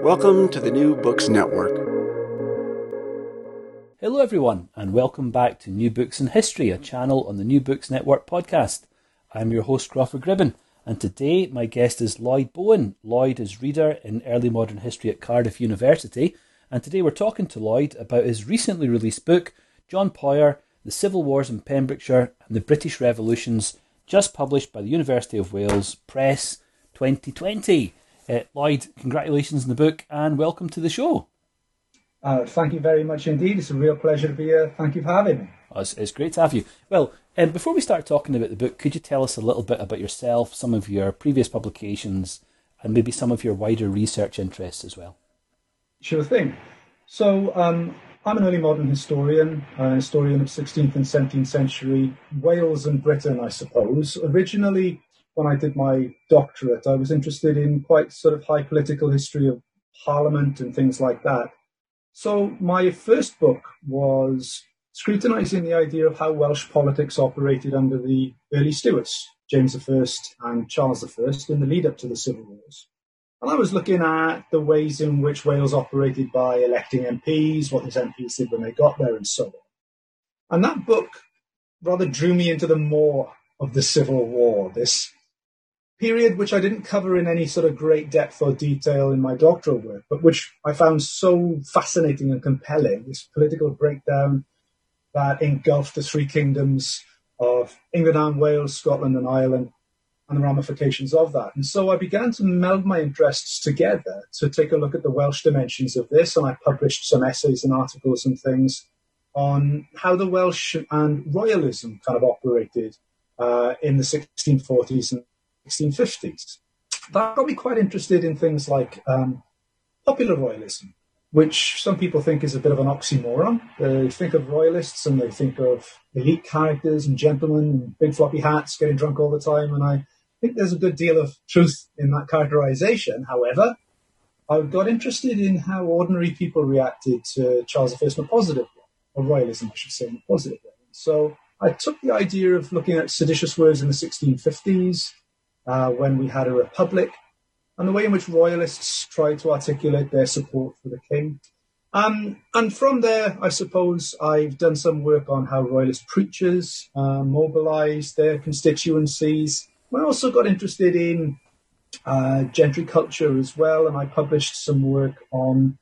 Welcome to the New Books Network. Hello everyone, and welcome back to New Books in History, a channel on the New Books Network podcast. I'm your host Crawford Gribben, and today my guest is Lloyd Bowen. Lloyd is reader in early modern history at Cardiff University, and today we're talking to Lloyd about his recently released book, John Poyer, The Civil Wars in Pembrokeshire and the British Revolutions, just published by the University of Wales Press 2020. Lloyd, congratulations on the book and welcome to the show. Thank you very much indeed. It's a real pleasure to be here. Thank you for having me. Oh, it's great to have you. Well, before we start talking about the book, could you tell us a little bit about yourself, some of your previous publications, and maybe some of your wider research interests as well? Sure thing. So I'm an early modern historian, a historian of 16th and 17th century Wales and Britain, I suppose. Originally, when I did my doctorate, I was interested in quite sort of high political history of Parliament and things like that. So my first book was scrutinising the idea of how Welsh politics operated under the early Stuarts, James I and Charles I, in the lead up to the Civil Wars. And I was looking at the ways in which Wales operated by electing MPs, what those MPs did when they got there, and so on. And that book rather drew me into the maw of the Civil War, this period which I didn't cover in any sort of great depth or detail in my doctoral work, but which I found so fascinating and compelling, this political breakdown that engulfed the three kingdoms of England and Wales, Scotland and Ireland, and the ramifications of that. And so I began to meld my interests together to take a look at the Welsh dimensions of this, and I published some essays and articles and things on how the Welsh and royalism kind of operated in the 1640s and 1650s. That got me quite interested in things like popular royalism, which some people think is a bit of an oxymoron. They think of royalists and they think of elite characters and gentlemen and big floppy hats getting drunk all the time. And I think there's a good deal of truth in that characterization. However, I got interested in how ordinary people reacted to Charles I in a positive way, or royalism, I should say, in a positive way. So I took the idea of looking at seditious words in the 1650s, when we had a republic, and the way in which royalists tried to articulate their support for the king. And from there, I suppose I've done some work on how royalist preachers mobilised their constituencies. I also got interested in gentry culture as well, and I published some work on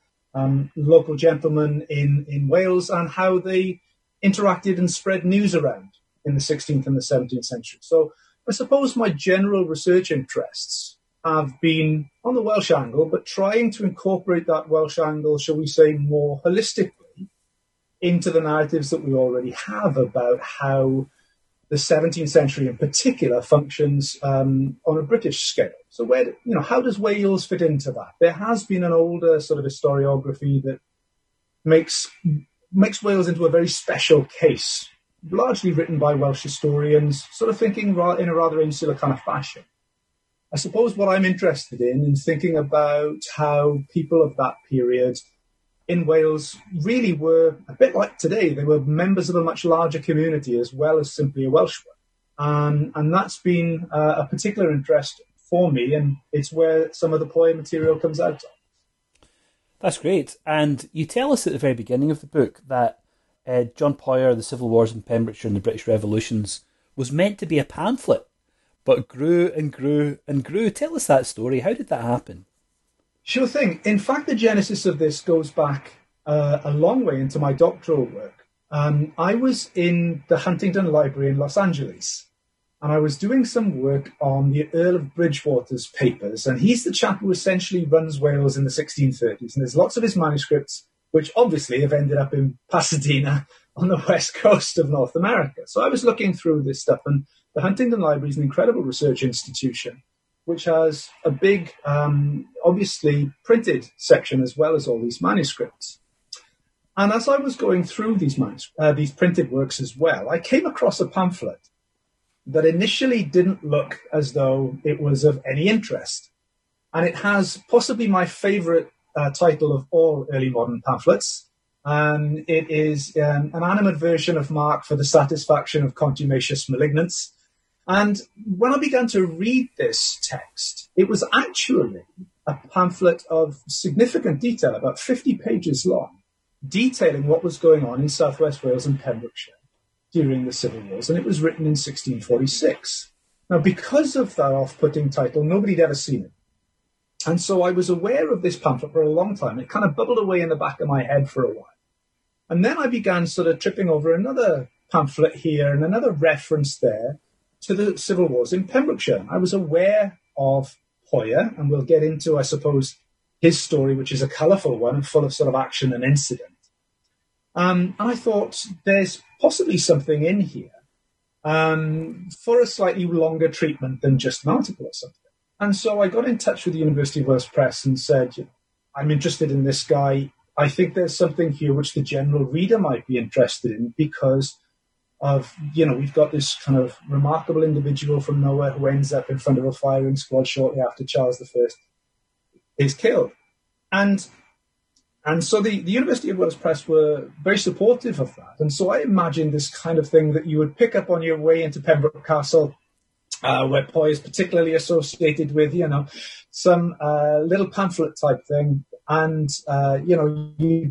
local gentlemen in Wales and how they interacted and spread news around in the 16th and the 17th century. So I suppose my general research interests have been on the Welsh angle, but trying to incorporate that Welsh angle, shall we say, more holistically into the narratives that we already have about how the 17th century in particular functions on a British scale. So how does Wales fit into that? There has been an older sort of historiography that makes Wales into a very special case, largely written by Welsh historians, sort of thinking in a rather insular kind of fashion. I suppose what I'm interested in thinking about how people of that period in Wales really were, a bit like today, they were members of a much larger community as well as simply a Welsh one. And that's been a particular interest for me, and it's where some of the Poyer material comes out of. That's great. And you tell us at the very beginning of the book that John Poyer, The Civil Wars in Pembrokeshire and the British Revolutions, was meant to be a pamphlet, but grew and grew and grew. Tell us that story. How did that happen? Sure thing. In fact, the genesis of this goes back a long way into my doctoral work. I was in the Huntington Library in Los Angeles, and I was doing some work on the Earl of Bridgewater's papers, and he's the chap who essentially runs Wales in the 1630s, and there's lots of his manuscripts which obviously have ended up in Pasadena on the west coast of North America. So I was looking through this stuff, and the Huntington Library is an incredible research institution. which has a big, obviously printed section as well as all these manuscripts. And as I was going through these printed works as well, I came across a pamphlet that initially didn't look as though it was of any interest. And it has possibly my favorite title of all early modern pamphlets. It is an animate version of Mark for the Satisfaction of Contumacious Malignance. And when I began to read this text, it was actually a pamphlet of significant detail, about 50 pages long, detailing what was going on in South West Wales and Pembrokeshire during the Civil Wars, and it was written in 1646. Now, because of that off-putting title, nobody'd ever seen it. And so I was aware of this pamphlet for a long time. It kind of bubbled away in the back of my head for a while. And then I began sort of tripping over another pamphlet here and another reference there to the Civil Wars in Pembrokeshire. I was aware of Poyer, and we'll get into, I suppose, his story, which is a colourful one and full of sort of action and incident. And I thought there's possibly something in here for a slightly longer treatment than just an article or something. And so I got in touch with the University of Wales Press and said, I'm interested in this guy. I think there's something here which the general reader might be interested in because of, we've got this kind of remarkable individual from nowhere who ends up in front of a firing squad shortly after Charles I is killed. And so the University of Wales Press were very supportive of that. And so I imagined this kind of thing that you would pick up on your way into Pembroke Castle, where Poyer is particularly associated with, some little pamphlet type thing. And,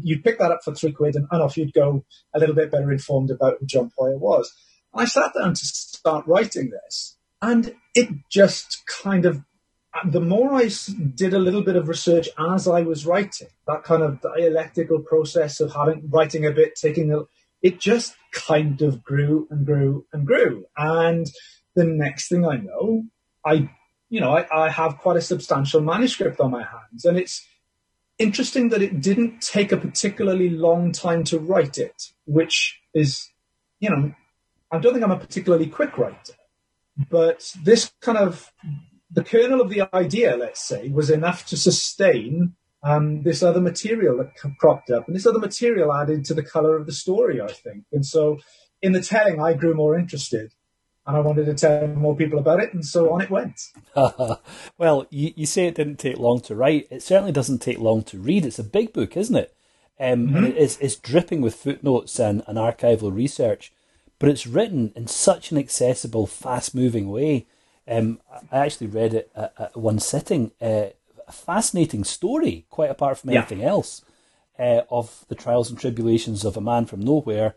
you'd pick that up for £3 and off you'd go a little bit better informed about who John Poyer was. And I sat down to start writing this, and it just kind of, the more I did a little bit of research as I was writing, that kind of dialectical process of writing a bit, it just kind of grew and grew and grew. And the next thing I know, I have quite a substantial manuscript on my hands. And it's interesting that it didn't take a particularly long time to write it, which is, I don't think I'm a particularly quick writer, but this kind of, the kernel of the idea, let's say, was enough to sustain this other material that cropped up. And this other material added to the colour of the story, I think. And so in the telling, I grew more interested and I wanted to tell more people about it. And so on it went. Well, you say it didn't take long to write. It certainly doesn't take long to read. It's a big book, isn't it? Mm-hmm. It's dripping with footnotes and archival research, but it's written in such an accessible, fast-moving way. I actually read it at one sitting. A fascinating story, quite apart from anything else, of the trials and tribulations of a man from nowhere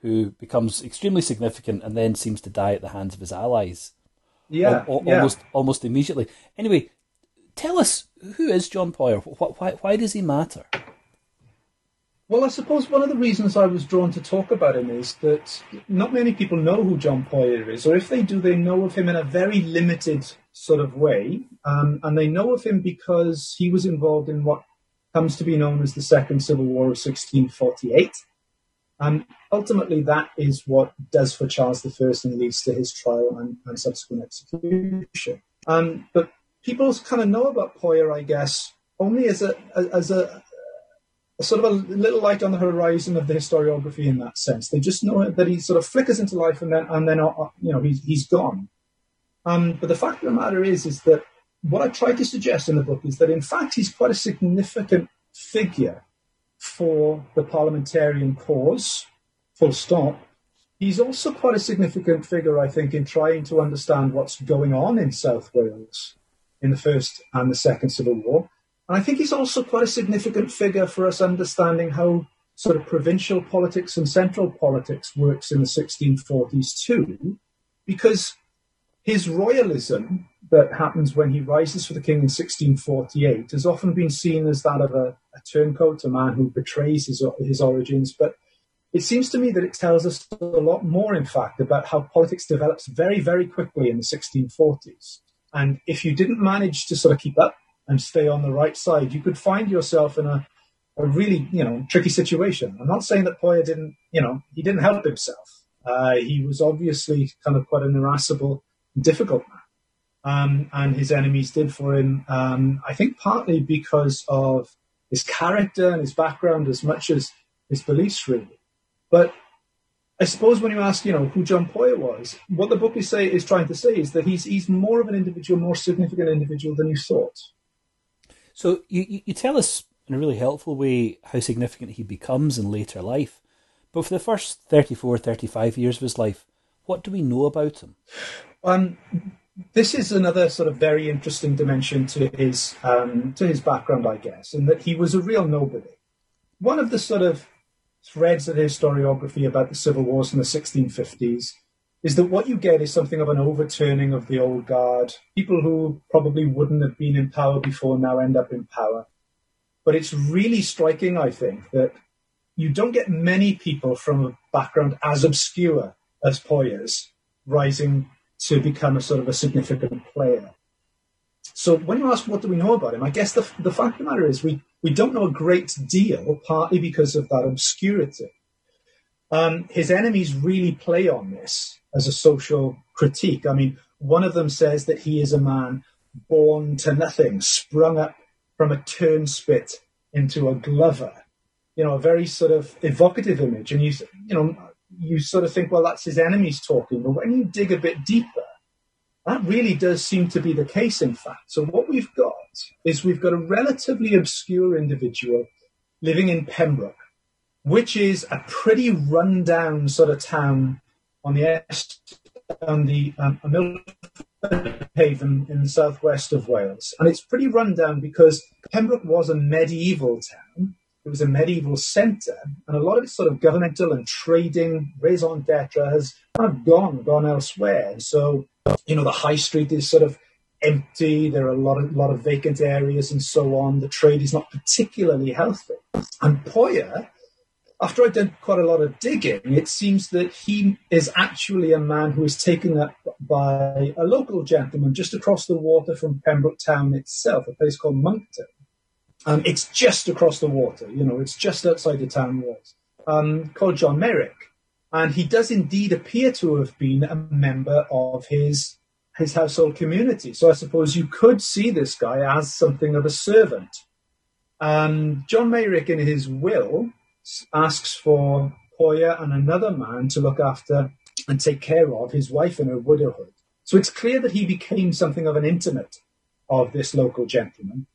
who becomes extremely significant and then seems to die at the hands of his allies. Almost immediately. Anyway, tell us, who is John Poyer? Why does he matter? Well, I suppose one of the reasons I was drawn to talk about him is that not many people know who John Poyer is, or if they do, they know of him in a very limited sort of way. And they know of him because he was involved in what comes to be known as the Second Civil War of 1648. And ultimately, that is what does for Charles I and leads to his trial and subsequent execution. But people kind of know about Poyer, I guess, only as a sort of a little light on the horizon of the historiography in that sense. They just know that he sort of flickers into life and then he's gone. But the fact of the matter is that what I try to suggest in the book is that in fact he's quite a significant figure for the parliamentarian cause, full stop. He's also quite a significant figure, I think, in trying to understand what's going on in South Wales in the First and the Second Civil War. And I think he's also quite a significant figure for us understanding how sort of provincial politics and central politics works in the 1640s too, because his royalism that happens when he rises for the king in 1648 has often been seen as that of a turncoat, a man who betrays his origins. But it seems to me that it tells us a lot more, in fact, about how politics develops very, very quickly in the 1640s. And if you didn't manage to sort of keep up and stay on the right side, you could find yourself in a really, tricky situation. I'm not saying that Poyer didn't, he didn't help himself. He was obviously kind of quite an irascible, difficult man. and his enemies did for him, I think partly because of his character and his background as much as his beliefs, really. But I suppose when you ask, you know, who John Poyer was, what the book is trying to say is that he's more of an individual, more significant individual than you thought. So you tell us in a really helpful way how significant he becomes in later life. But for the first 34, 35 years of his life, what do we know about him? This is another sort of very interesting dimension to his background, I guess, in that he was a real nobody. One of the sort of threads of historiography about the civil wars in the 1650s is that what you get is something of an overturning of the old guard. People who probably wouldn't have been in power before now end up in power. But it's really striking, I think, that you don't get many people from a background as obscure as Poyer's rising to become a sort of a significant player. So when you ask what do we know about him, I guess the fact of the matter is we don't know a great deal, partly because of that obscurity. His enemies really play on this as a social critique. I mean, one of them says that he is a man born to nothing, sprung up from a turnspit into a glover. You know, a very sort of evocative image. And you sort of think, well, that's his enemies talking. But when you dig a bit deeper, that really does seem to be the case, in fact. So what we've got is we've got a relatively obscure individual living in Pembroke, which is a pretty run-down sort of town on the Milford Haven in the southwest of Wales. And it's pretty run-down because Pembroke was a medieval town. It was a medieval centre, and a lot of its sort of governmental and trading raison d'etre has kind of gone elsewhere. So, you know, the high street is sort of empty. There are a lot of vacant areas and so on. The trade is not particularly healthy. And Poyer, after I've done quite a lot of digging, it seems that he is actually a man who is taken up by a local gentleman just across the water from Pembroke town itself, a place called Moncton. It's just across the water, you know, it's just outside the town walls, called John Meyrick. And he does indeed appear to have been a member of his household community. So I suppose you could see this guy as something of a servant. John Meyrick, in his will, asks for Poyer and another man to look after and take care of his wife in her widowhood. So it's clear that he became something of an intimate of this local gentleman.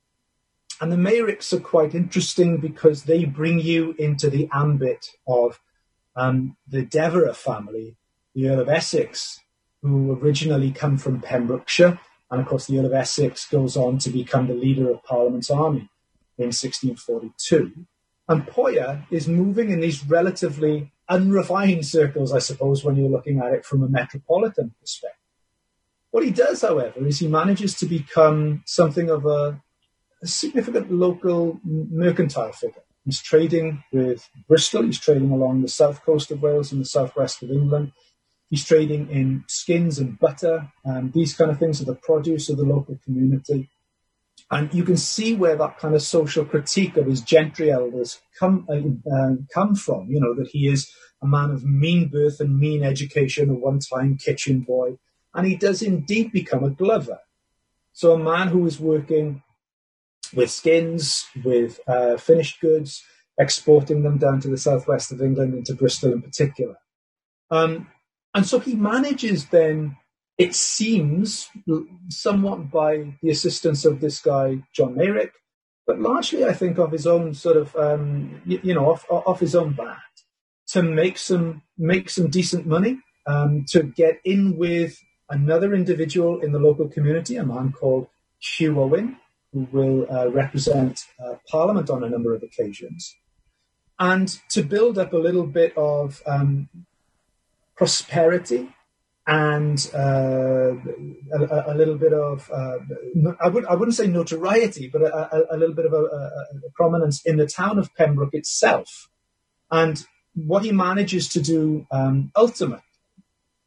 And the Meyricks are quite interesting because they bring you into the ambit of the Devereux family, the Earl of Essex, who originally come from Pembrokeshire. And, of course, the Earl of Essex goes on to become the leader of Parliament's army in 1642. And Poyer is moving in these relatively unrefined circles, I suppose, when you're looking at it from a metropolitan perspective. What he does, however, is he manages to become something of a significant local mercantile figure. He's trading with Bristol. He's trading along the south coast of Wales and the southwest of England. He's trading in skins and butter. And these kind of things are the produce of the local community. And you can see where that kind of social critique of his gentry elders come from, you know, that he is a man of mean birth and mean education, a one-time kitchen boy. And he does indeed become a glover. So a man who is working with skins, with finished goods, exporting them down to the southwest of England, into Bristol in particular. And so he manages then, it seems, somewhat by the assistance of this guy, John Meyrick, but largely, I think, of his own sort of, off his own bat, to make some decent money, to get in with another individual in the local community, a man called Hugh Owen, who will represent Parliament on a number of occasions, and to build up a little bit of prosperity and a little bit of, I wouldn't say notoriety, but a little bit of a prominence in the town of Pembroke itself. And what he manages to do ultimately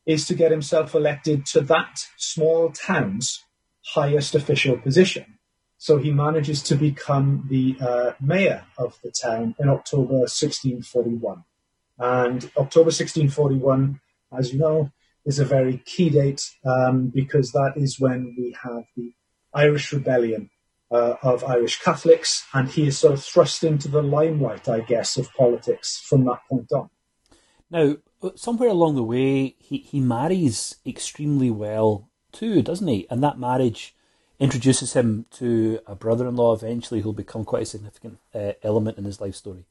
is to get himself elected to that small town's highest official position. So he manages to become the mayor of the town in October 1641. And October 1641, as you know, is a very key date because that is when we have the Irish Rebellion of Irish Catholics, and he is sort of thrust into the limelight, I guess, of politics from that point on. Now, somewhere along the way, he marries extremely well too, doesn't he? And that marriage introduces him to a brother-in-law eventually who'll become quite a significant element in his life story.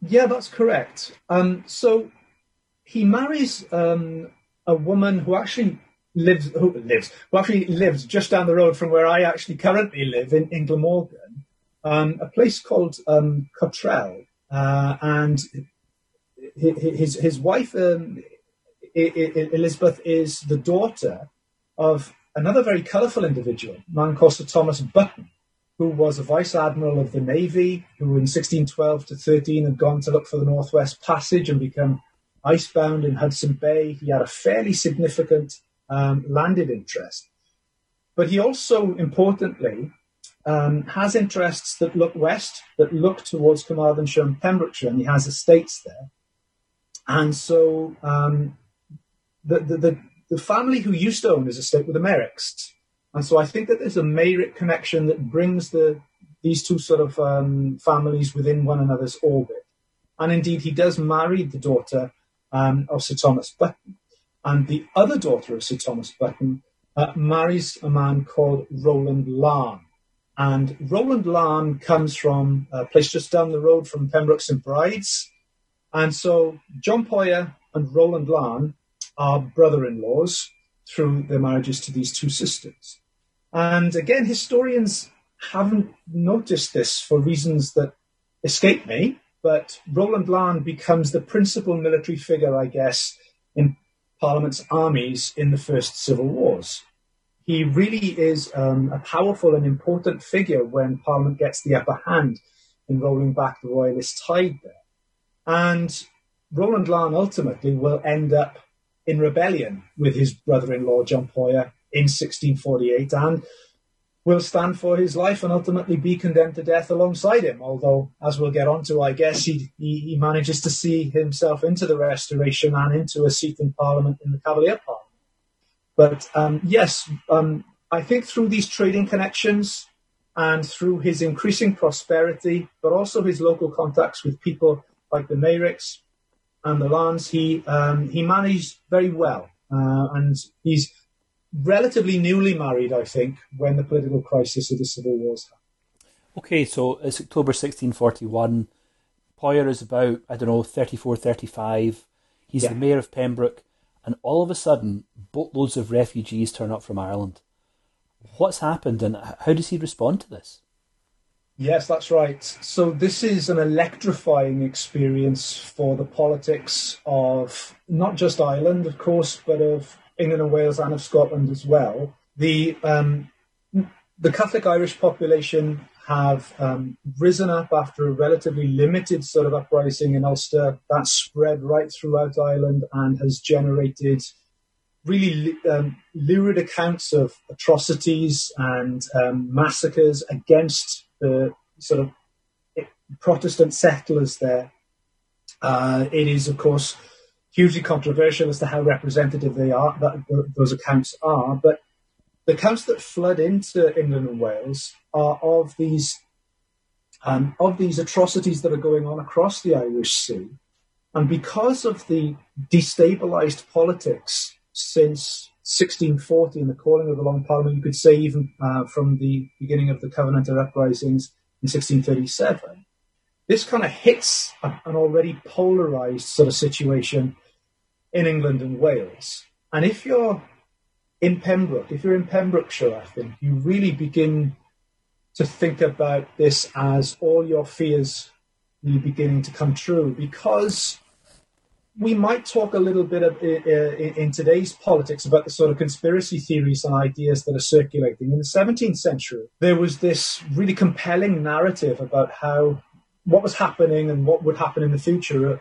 Yeah, that's correct. So he marries a woman who actually lives, who actually lives just down the road from where I actually currently live in Glamorgan, a place called Cottrell. And his wife, Elizabeth, is the daughter of another very colourful individual, a man called Sir Thomas Button, who was a Vice Admiral of the Navy, who in 1612 to 13 had gone to look for the Northwest Passage and become icebound in Hudson Bay. He had a fairly significant landed interest. But he also, importantly, has interests that look west, that look towards Carmarthenshire and Pembrokeshire, and he has estates there. And so the family who used to own his estate were the Meyricks. And so I think that there's a Meyrick connection that brings these two sort of families within one another's orbit. And indeed, he does marry the daughter of Sir Thomas Button. And the other daughter of Sir Thomas Button marries a man called Rowland Laugharne. And Rowland Laugharne comes from a place just down the road from Pembroke St Brides. And so John Poyer and Rowland Laugharne are brother-in-laws through their marriages to these two sisters. And again, historians haven't noticed this for reasons that escape me, but Rowland Laugharne becomes the principal military figure, I guess, in Parliament's armies in the first civil wars. He really is a powerful and important figure when Parliament gets the upper hand in rolling back the royalist tide there. And Rowland Laugharne ultimately will end up in rebellion with his brother-in-law, John Poyer, in 1648, and will stand for his life and ultimately be condemned to death alongside him. Although, as we'll get on to, I guess, he manages to see himself into the Restoration and into a seat in Parliament in the Cavalier Parliament. But yes, I think through these trading connections and through his increasing prosperity, but also his local contacts with people like the Meyricks and the Laugharnes, he managed very well. And he's relatively newly married, I think, when the political crisis of the Civil Wars happened. Okay, so it's October 1641. Poyer is about, 34, 35. He's the mayor of Pembroke. And all of a sudden, boatloads of refugees turn up from Ireland. What's happened and how does he respond to this? Yes, that's right. So this is an electrifying experience for the politics of not just Ireland, of course, but of England and Wales and of Scotland as well. The Catholic Irish population have risen up after a relatively limited sort of uprising in Ulster that spread right throughout Ireland and has generated really lurid accounts of atrocities and massacres against the sort of Protestant settlers there. It is, of course, hugely controversial as to how representative they are, those accounts are, but the accounts that flood into England and Wales are of these atrocities that are going on across the Irish Sea. And because of the destabilised politics since 1640 and the calling of the Long Parliament, you could say even from the beginning of the Covenanter uprisings in 1637, this kind of hits an already polarised sort of situation in England and Wales. And if you're in Pembroke, if you're in Pembrokeshire, I think, you really begin to think about this as all your fears really beginning to come true, because we might talk a little bit in today's politics about the sort of conspiracy theories and ideas that are circulating. In the 17th century, there was this really compelling narrative about how what was happening and what would happen in the future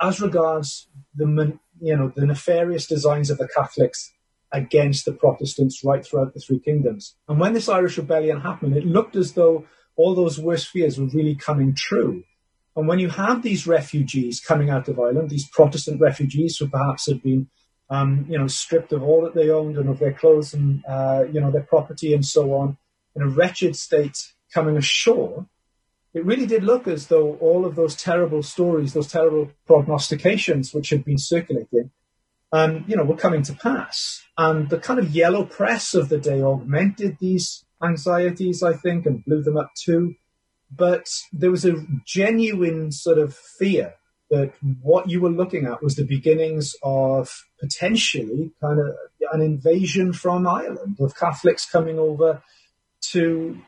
as regards the nefarious designs of the Catholics against the Protestants right throughout the three kingdoms. And when this Irish rebellion happened, it looked as though all those worst fears were really coming true. And when you have these refugees coming out of Ireland, these Protestant refugees who perhaps had been stripped of all that they owned and of their clothes and, their property and so on, in a wretched state coming ashore, it really did look as though all of those terrible stories, those terrible prognostications which had been circulating, were coming to pass. And the kind of yellow press of the day augmented these anxieties, I think, and blew them up too. But there was a genuine sort of fear that what you were looking at was the beginnings of potentially kind of an invasion from Ireland, of Catholics coming over to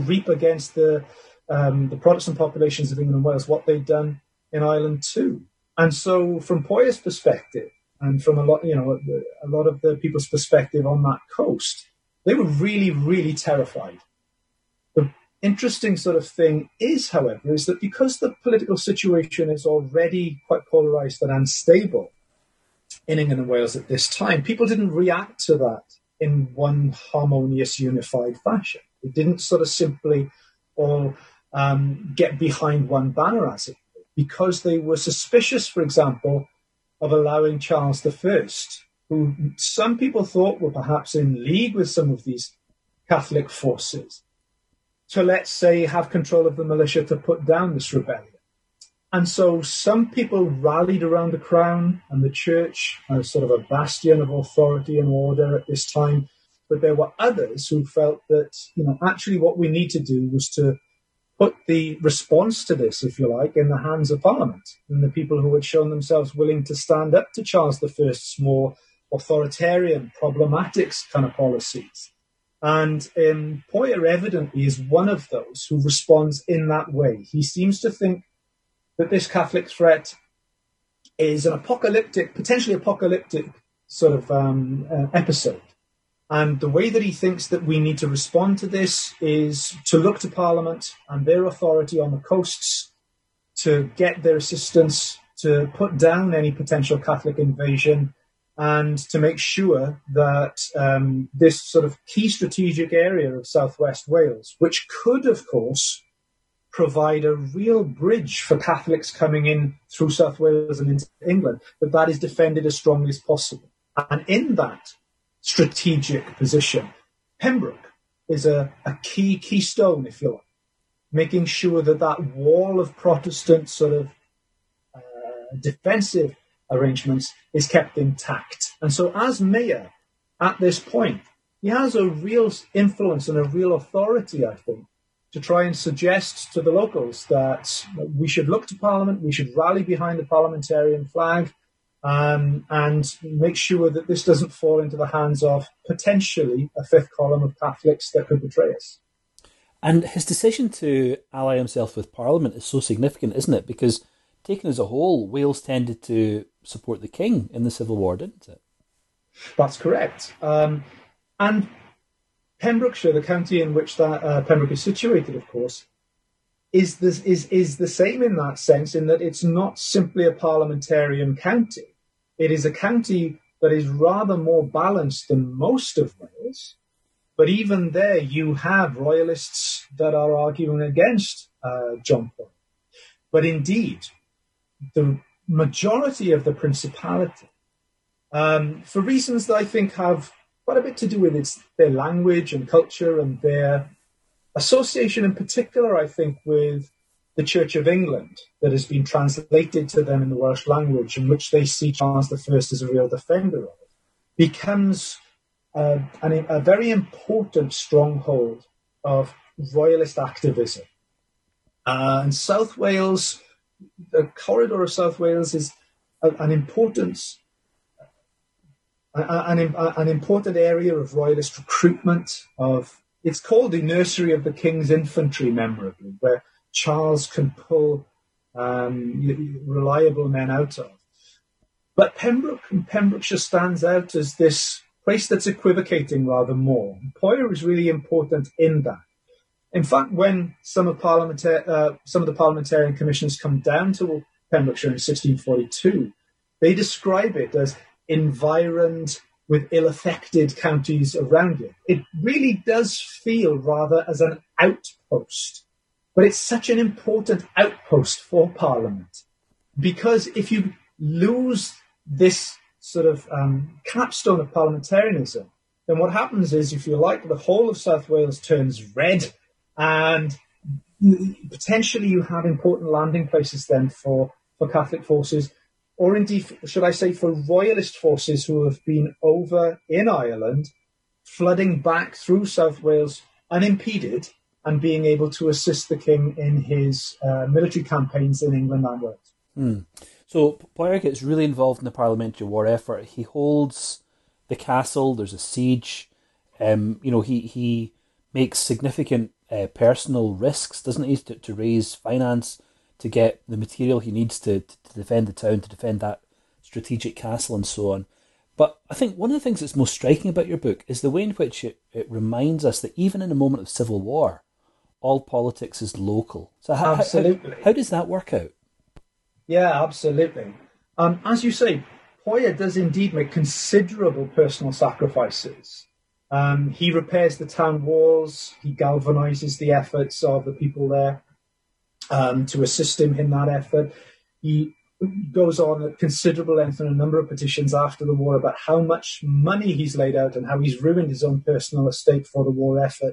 reap against the Protestant populations of England and Wales what they'd done in Ireland too. And so, from Poyer's perspective, and from a lot of the people's perspective on that coast, they were really, really terrified. Interesting sort of thing is, however, is that because the political situation is already quite polarised and unstable in England and Wales at this time, people didn't react to that in one harmonious, unified fashion. It didn't sort of simply all get behind one banner, as it did, because they were suspicious, for example, of allowing Charles I, who some people thought were perhaps in league with some of these Catholic forces, to, let's say, have control of the militia to put down this rebellion. And so some people rallied around the crown and the church as sort of a bastion of authority and order at this time. But there were others who felt that, actually what we need to do was to put the response to this, if you like, in the hands of Parliament and the people who had shown themselves willing to stand up to Charles I's more authoritarian, problematic kind of policies. And Poyer evidently is one of those who responds in that way. He seems to think that this Catholic threat is an potentially apocalyptic sort of episode. And the way that he thinks that we need to respond to this is to look to Parliament and their authority on the coasts to get their assistance, to put down any potential Catholic invasion, and to make sure that this sort of key strategic area of southwest Wales, which could, of course, provide a real bridge for Catholics coming in through South Wales and into England, that is defended as strongly as possible. And in that strategic position, Pembroke is a key keystone, if you like, making sure that wall of Protestant sort of defensive arrangements is kept intact. And so as mayor at this point, he has a real influence and a real authority, I think, to try and suggest to the locals that we should look to Parliament, we should rally behind the parliamentarian flag and make sure that this doesn't fall into the hands of potentially a fifth column of Catholics that could betray us. And his decision to ally himself with Parliament is so significant, isn't it? Because taken as a whole, Wales tended to support the king in the Civil War, didn't it? That's correct. And Pembrokeshire, the county in which that Pembroke is situated, of course, is the same in that sense, in that it's not simply a parliamentarian county. It is a county that is rather more balanced than most of Wales. But even there, you have royalists that are arguing against John Poyer. But indeed, the majority of the principality, for reasons that I think have quite a bit to do with their language and culture and their association in particular, I think, with the Church of England that has been translated to them in the Welsh language, in which they see Charles I as a real defender of it, becomes a very important stronghold of royalist activism. And South Wales, the corridor of South Wales is an important area of royalist recruitment. It's called the nursery of the King's Infantry, memorably, where Charles can pull reliable men out of. But Pembroke and Pembrokeshire stands out as this place that's equivocating rather more. Poyer is really important in that. In fact, when some of the parliamentarian commissioners come down to Pembrokeshire in 1642, they describe it as environed with ill-affected counties around it. It really does feel rather as an outpost, but it's such an important outpost for Parliament, because if you lose this sort of capstone of parliamentarianism, then what happens is, if you like, the whole of South Wales turns red, and potentially you have important landing places then for Catholic forces, or indeed, should I say, for royalist forces who have been over in Ireland, flooding back through South Wales unimpeded and being able to assist the king in his military campaigns in England and Wales. Mm. So Poyer gets really involved in the parliamentary war effort. He holds the castle. There's a siege. He makes significant personal risks, doesn't he, to raise finance, to get the material he needs to defend the town, to defend that strategic castle and so on. But I think one of the things that's most striking about your book is the way in which it reminds us that even in a moment of civil war, all politics is local. So how does that work out? Yeah, absolutely. As you say, Poyer does indeed make considerable personal sacrifices. He repairs the town walls. He galvanizes the efforts of the people there to assist him in that effort. He goes on at considerable length in a number of petitions after the war about how much money he's laid out and how he's ruined his own personal estate for the war effort.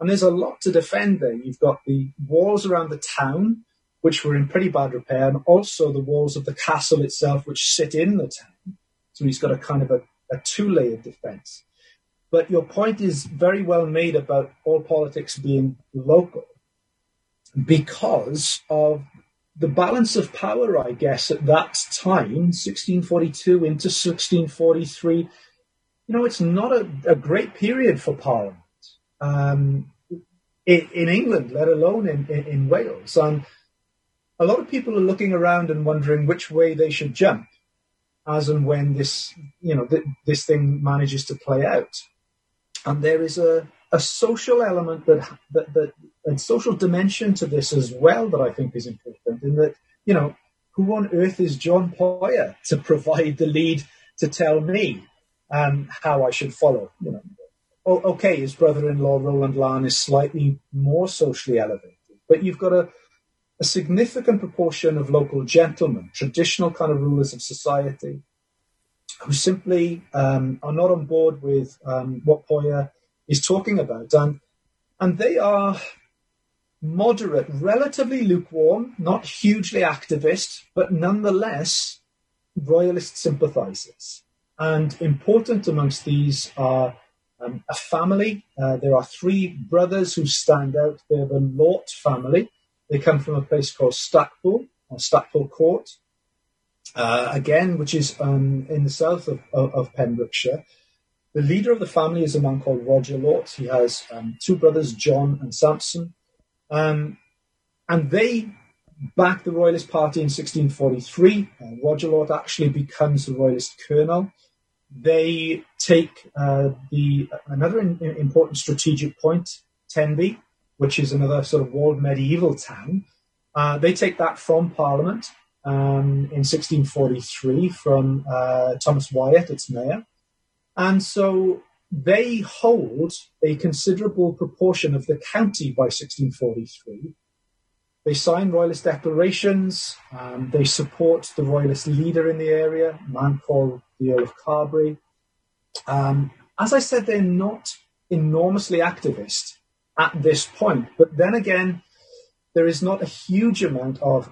And there's a lot to defend there. You've got the walls around the town, which were in pretty bad repair, and also the walls of the castle itself, which sit in the town. So he's got a kind of a two-layered defence. But your point is very well made about all politics being local because of the balance of power, I guess, at that time, 1642 into 1643. You know, it's not a great period for Parliament in England, let alone in Wales. And a lot of people are looking around and wondering which way they should jump as and when this, you know, this thing manages to play out. And there is a social element that a social dimension to this as well that I think is important, in that, you know, who on earth is John Poyer to provide the lead to tell me how I should follow? You know, okay, his brother-in-law Rowland Laugharne is slightly more socially elevated, but you've got a significant proportion of local gentlemen, traditional kind of rulers of society, who simply are not on board with what Poyer is talking about. And they are moderate, relatively lukewarm, not hugely activist, but nonetheless royalist sympathisers. And important amongst these are a family. There are three brothers who stand out. They're the Lort family. They come from a place called Stackpole, or Stackpole Court, again, which is in the south of Pembrokeshire. The leader of the family is a man called Roger Lort. He has two brothers, John and Samson. And they back the Royalist Party in 1643. Roger Lort actually becomes the Royalist Colonel. They take another important strategic point, Tenby, which is another sort of walled medieval town. They take that from Parliament in 1643 from Thomas Wyatt, its mayor. And so they hold a considerable proportion of the county by 1643. They sign royalist declarations. They support the royalist leader in the area, a man called the Earl of Carberry. As I said, they're not enormously activist at this point. But then again, there is not a huge amount of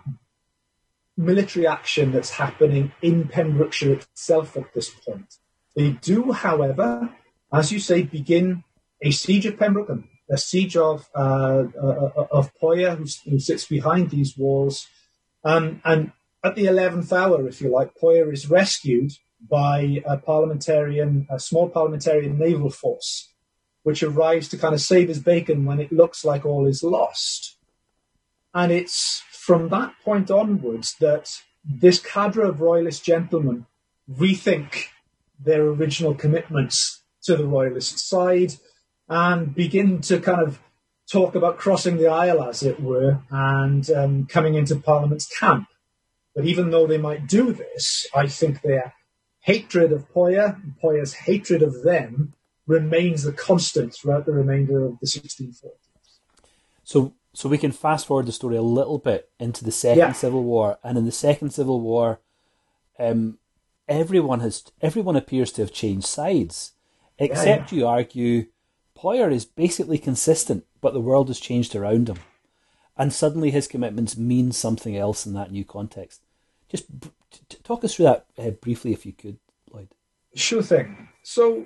military action that's happening in Pembrokeshire itself at this point. They do, however, as you say, begin a siege of Pembroke, a siege of Poyer, who sits behind these walls. And at the 11th hour, if you like, Poyer is rescued by a small parliamentarian naval force, which arrives to kind of save his bacon when it looks like all is lost. And it's from that point onwards that this cadre of royalist gentlemen rethink their original commitments to the royalist side and begin to kind of talk about crossing the aisle, as it were, and coming into Parliament's camp. But even though they might do this, I think their hatred of Poyer, and Poyer's hatred of them, remains a constant throughout the remainder of the 1640s. So we can fast forward the story a little bit into the Second Civil War, and in the Second Civil War, everyone appears to have changed sides, except you argue Poyer is basically consistent, but the world has changed around him, and suddenly his commitments mean something else in that new context. Just talk us through that briefly, if you could, Lloyd. Sure thing. So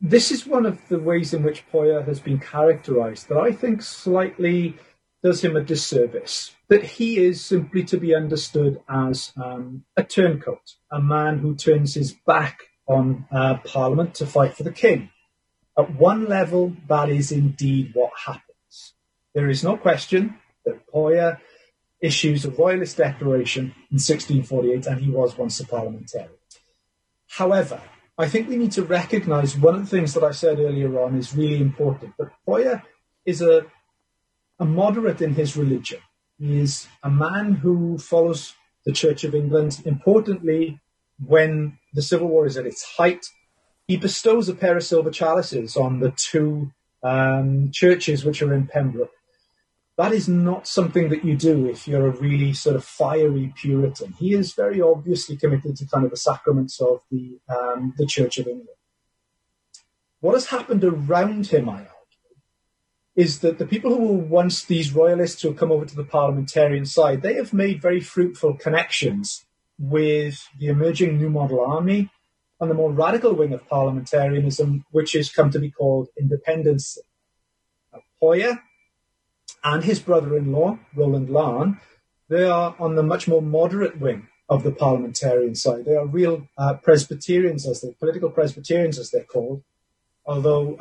this is one of the ways in which Poyer has been characterised that I think slightly does him a disservice, that he is simply to be understood as a turncoat, a man who turns his back on Parliament to fight for the king. At one level, that is indeed what happens. There is no question that Poyer issues a royalist declaration in 1648, and he was once a parliamentarian. However, I think we need to recognise one of the things that I said earlier on is really important, that Poyer is a moderate in his religion. He is a man who follows the Church of England. Importantly, when the Civil War is at its height, he bestows a pair of silver chalices on the two churches which are in Pembroke. That is not something that you do if you're a really sort of fiery Puritan. He is very obviously committed to kind of the sacraments of the Church of England. What has happened around him, I argue, is that the people who were once these royalists who have come over to the parliamentarian side, they have made very fruitful connections with the emerging New Model Army and the more radical wing of parliamentarianism, which has come to be called independency. Poyer and his brother-in-law, Rowland Laugharne, they are on the much more moderate wing of the parliamentarian side. They are real Presbyterians, political Presbyterians as they're called, although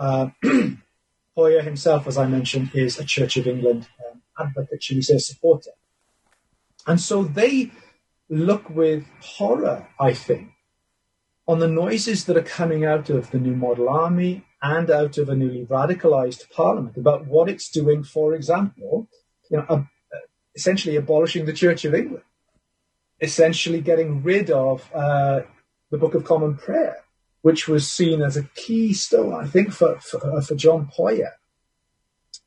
Poyer himself, as I mentioned, is a Church of England advocate, should we say, supporter. And so they look with horror, I think, on the noises that are coming out of the New Model Army and out of a newly radicalised Parliament about what it's doing, for example, essentially abolishing the Church of England, essentially getting rid of the Book of Common Prayer, which was seen as a keystone, I think, for John Poyer.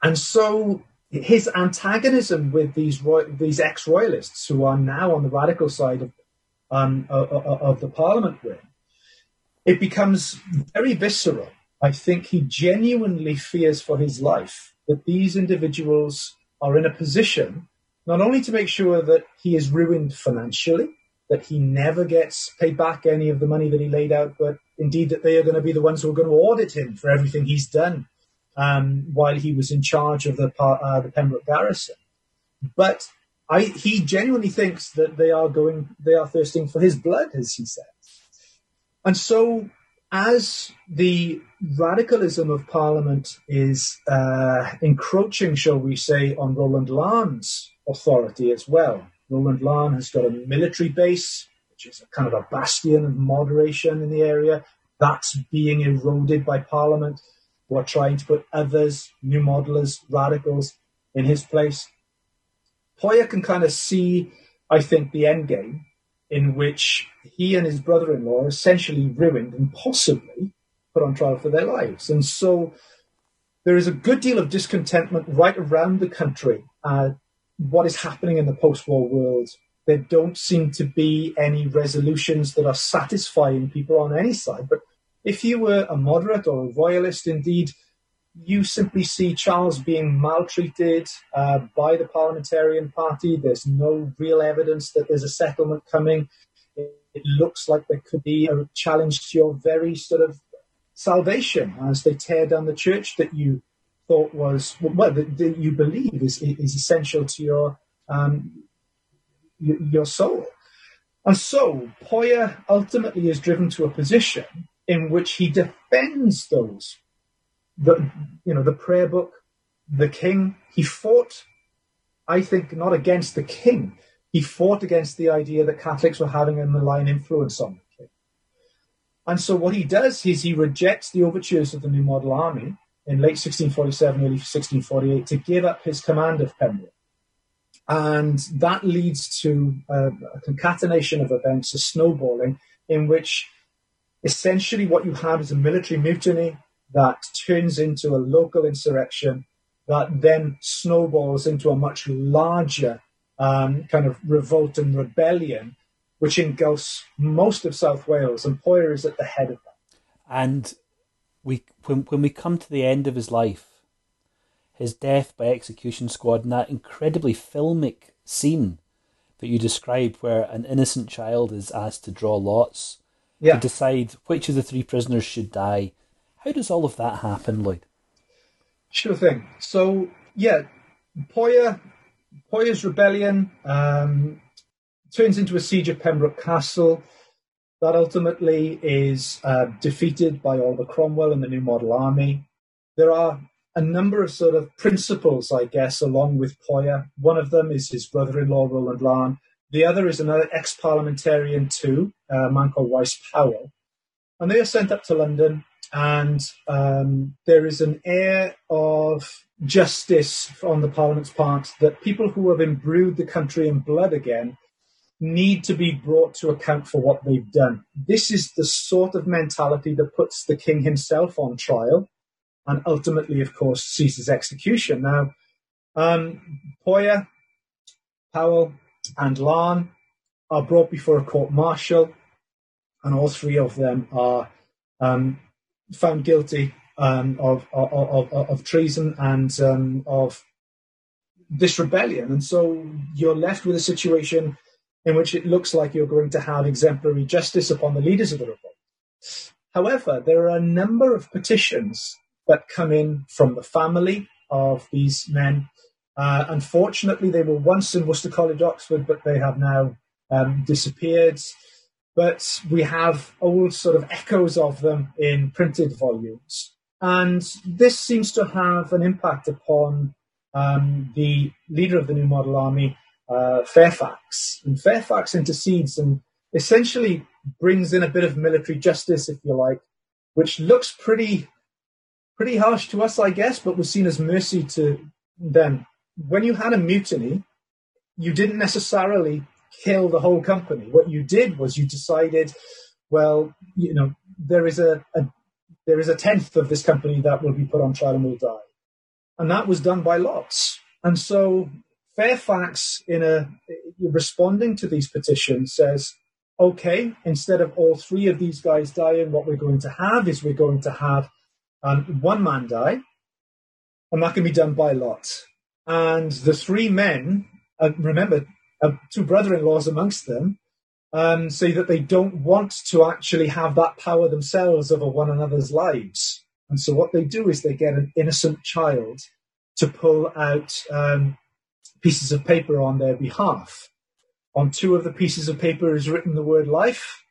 And so his antagonism with these ex-royalists who are now on the radical side of the Parliament wing, it becomes very visceral. I think he genuinely fears for his life that these individuals are in a position not only to make sure that he is ruined financially, that he never gets paid back any of the money that he laid out, but indeed that they are going to be the ones who are going to audit him for everything he's done while he was in charge of the Pembroke garrison. But he genuinely thinks that they are thirsting for his blood, as he says. And so as the radicalism of Parliament is encroaching, shall we say, on Rowland Laugharne's authority as well, Rowland Laugharne has got a military base, which is a kind of a bastion of moderation in the area. That's being eroded by Parliament, who are trying to put others, new modelers, radicals, in his place. Poyer can kind of see, I think, the end game, in which he and his brother-in-law are essentially ruined and possibly put on trial for their lives. And so there is a good deal of discontentment right around the country. What is happening in the post-war world, there don't seem to be any resolutions that are satisfying people on any side. But if you were a moderate or a royalist, indeed, you simply see Charles being maltreated by the parliamentarian party. There's no real evidence that there's a settlement coming. It looks like there could be a challenge to your very sort of salvation as they tear down the church that you thought was, well, that you believe is essential to your soul. And so Poyer ultimately is driven to a position in which he defends those, the prayer book, the king. He fought, I think, not against the king. He fought against the idea that Catholics were having a malign influence on the king. And so what he does is he rejects the overtures of the New Model Army in late 1647, early 1648, to give up his command of Pembroke. And that leads to a concatenation of events, a snowballing, in which essentially what you have is a military mutiny that turns into a local insurrection that then snowballs into a much larger kind of revolt and rebellion which engulfs most of South Wales, and Poyer is at the head of that. And when we come to the end of his life, his death by execution squad, and that incredibly filmic scene that you describe where an innocent child is asked to draw lots to decide which of the three prisoners should die. How does all of that happen, Lloyd? Sure thing. So, yeah, Poyer's rebellion turns into a siege of Pembroke Castle. That ultimately is defeated by Oliver Cromwell and the New Model Army. There are a number of sort of principles, I guess, along with Poyer. One of them is his brother-in-law, Rowland Laugharne. The other is another ex-parliamentarian too, a man called Wyse Powell. And they are sent up to London, and there is an air of justice on the Parliament's part that people who have imbrued the country in blood again need to be brought to account for what they've done. This is the sort of mentality that puts the king himself on trial, and ultimately, of course, ceases execution. Now, Poyer, Powell, and Laugharne are brought before a court-martial, and all three of them are found guilty of treason and of this rebellion. And so you're left with a situation in which it looks like you're going to have exemplary justice upon the leaders of the revolt. However, there are a number of petitions that come in from the family of these men. Unfortunately, they were once in Worcester College, Oxford, but they have now disappeared. But we have old sort of echoes of them in printed volumes. And this seems to have an impact upon the leader of the New Model Army, Fairfax. And Fairfax intercedes and essentially brings in a bit of military justice, if you like, which looks pretty harsh to us, I guess, but was seen as mercy to them. When you had a mutiny, you didn't necessarily kill the whole company. What you did was you decided, well, you know, there is a tenth of this company that will be put on trial and will die. And that was done by lots. And so Fairfax, responding to these petitions, says, okay, instead of all three of these guys dying, what we're going to have is we're going to have one man die, and that can be done by lot. And the three men, remember, two brother-in-laws amongst them, say that they don't want to actually have that power themselves over one another's lives. And so what they do is they get an innocent child to pull out pieces of paper on their behalf. On two of the pieces of paper is written the word life,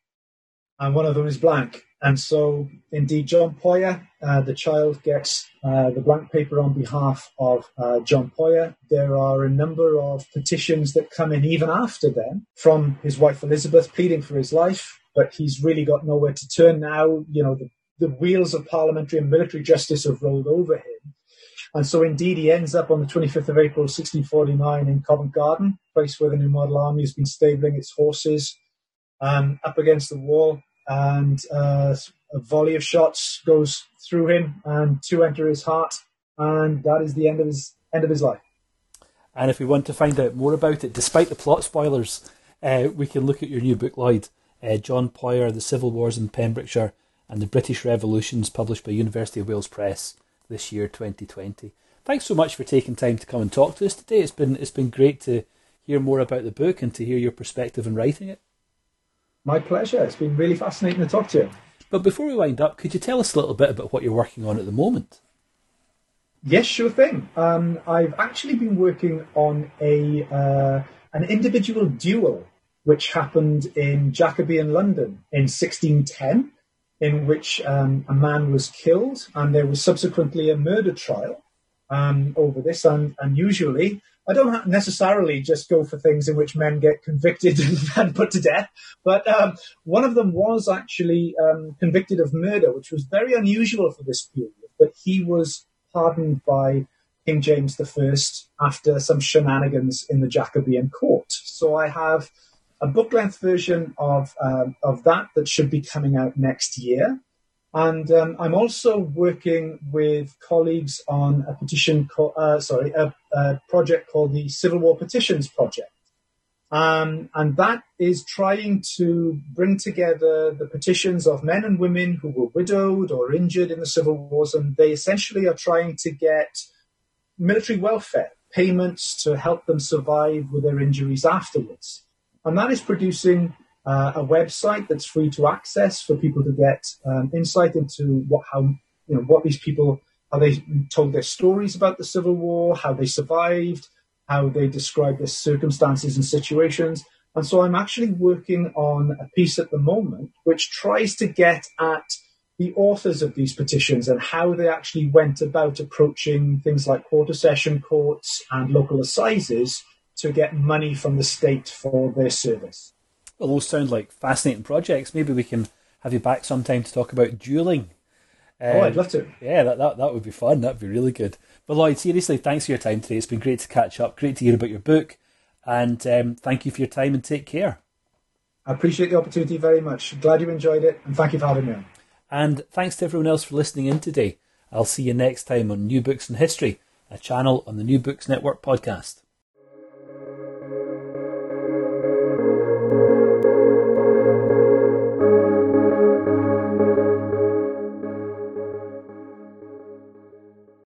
and one of them is blank. And so, indeed, John Poyer, the child gets the blank paper on behalf of John Poyer. There are a number of petitions that come in even after then from his wife Elizabeth pleading for his life, but he's really got nowhere to turn now. You know, the wheels of parliamentary and military justice have rolled over him. And so, indeed, he ends up on the 25th of April, 1649 in Covent Garden, place where the New Model Army has been stabling its horses up against the wall. And a volley of shots goes through him, and two enter his heart, and that is the end of his life. And if we want to find out more about it, despite the plot spoilers, we can look at your new book, Lloyd, John Poyer, The Civil Wars in Pembrokeshire and the British Revolutions, published by University of Wales Press this year, 2020. Thanks so much for taking time to come and talk to us today. It's been great to hear more about the book and to hear your perspective in writing it. My pleasure. It's been really fascinating to talk to you. But before we wind up, could you tell us a little bit about what you're working on at the moment? Yes, sure thing. I've actually been working on an individual duel which happened in Jacobean London in 1610, in which a man was killed, and there was subsequently a murder trial over this. And usually, I don't necessarily just go for things in which men get convicted and put to death, but one of them was actually convicted of murder, which was very unusual for this period, but he was pardoned by King James I after some shenanigans in the Jacobean court. So I have a book-length version of that should be coming out next year. And I'm also working with colleagues on a project called the Civil War Petitions Project, And that is trying to bring together the petitions of men and women who were widowed or injured in the civil wars, and they essentially are trying to get military welfare payments to help them survive with their injuries afterwards. And that is producing a website that's free to access for people to get insight into what these people, how they told their stories about the Civil War, how they survived, how they describe their circumstances and situations. And so I'm actually working on a piece at the moment which tries to get at the authors of these petitions and how they actually went about approaching things like quarter session courts and local assizes to get money from the state for their service. Well, those sound like fascinating projects. Maybe we can have you back sometime to talk about duelling. I'd love to. Yeah, that would be fun. That'd be really good. But Lloyd, seriously, thanks for your time today. It's been great to catch up. Great to hear about your book. And thank you for your time and take care. I appreciate the opportunity very much. Glad you enjoyed it. And thank you for having me on. And thanks to everyone else for listening in today. I'll see you next time on New Books and History, a channel on the New Books Network podcast.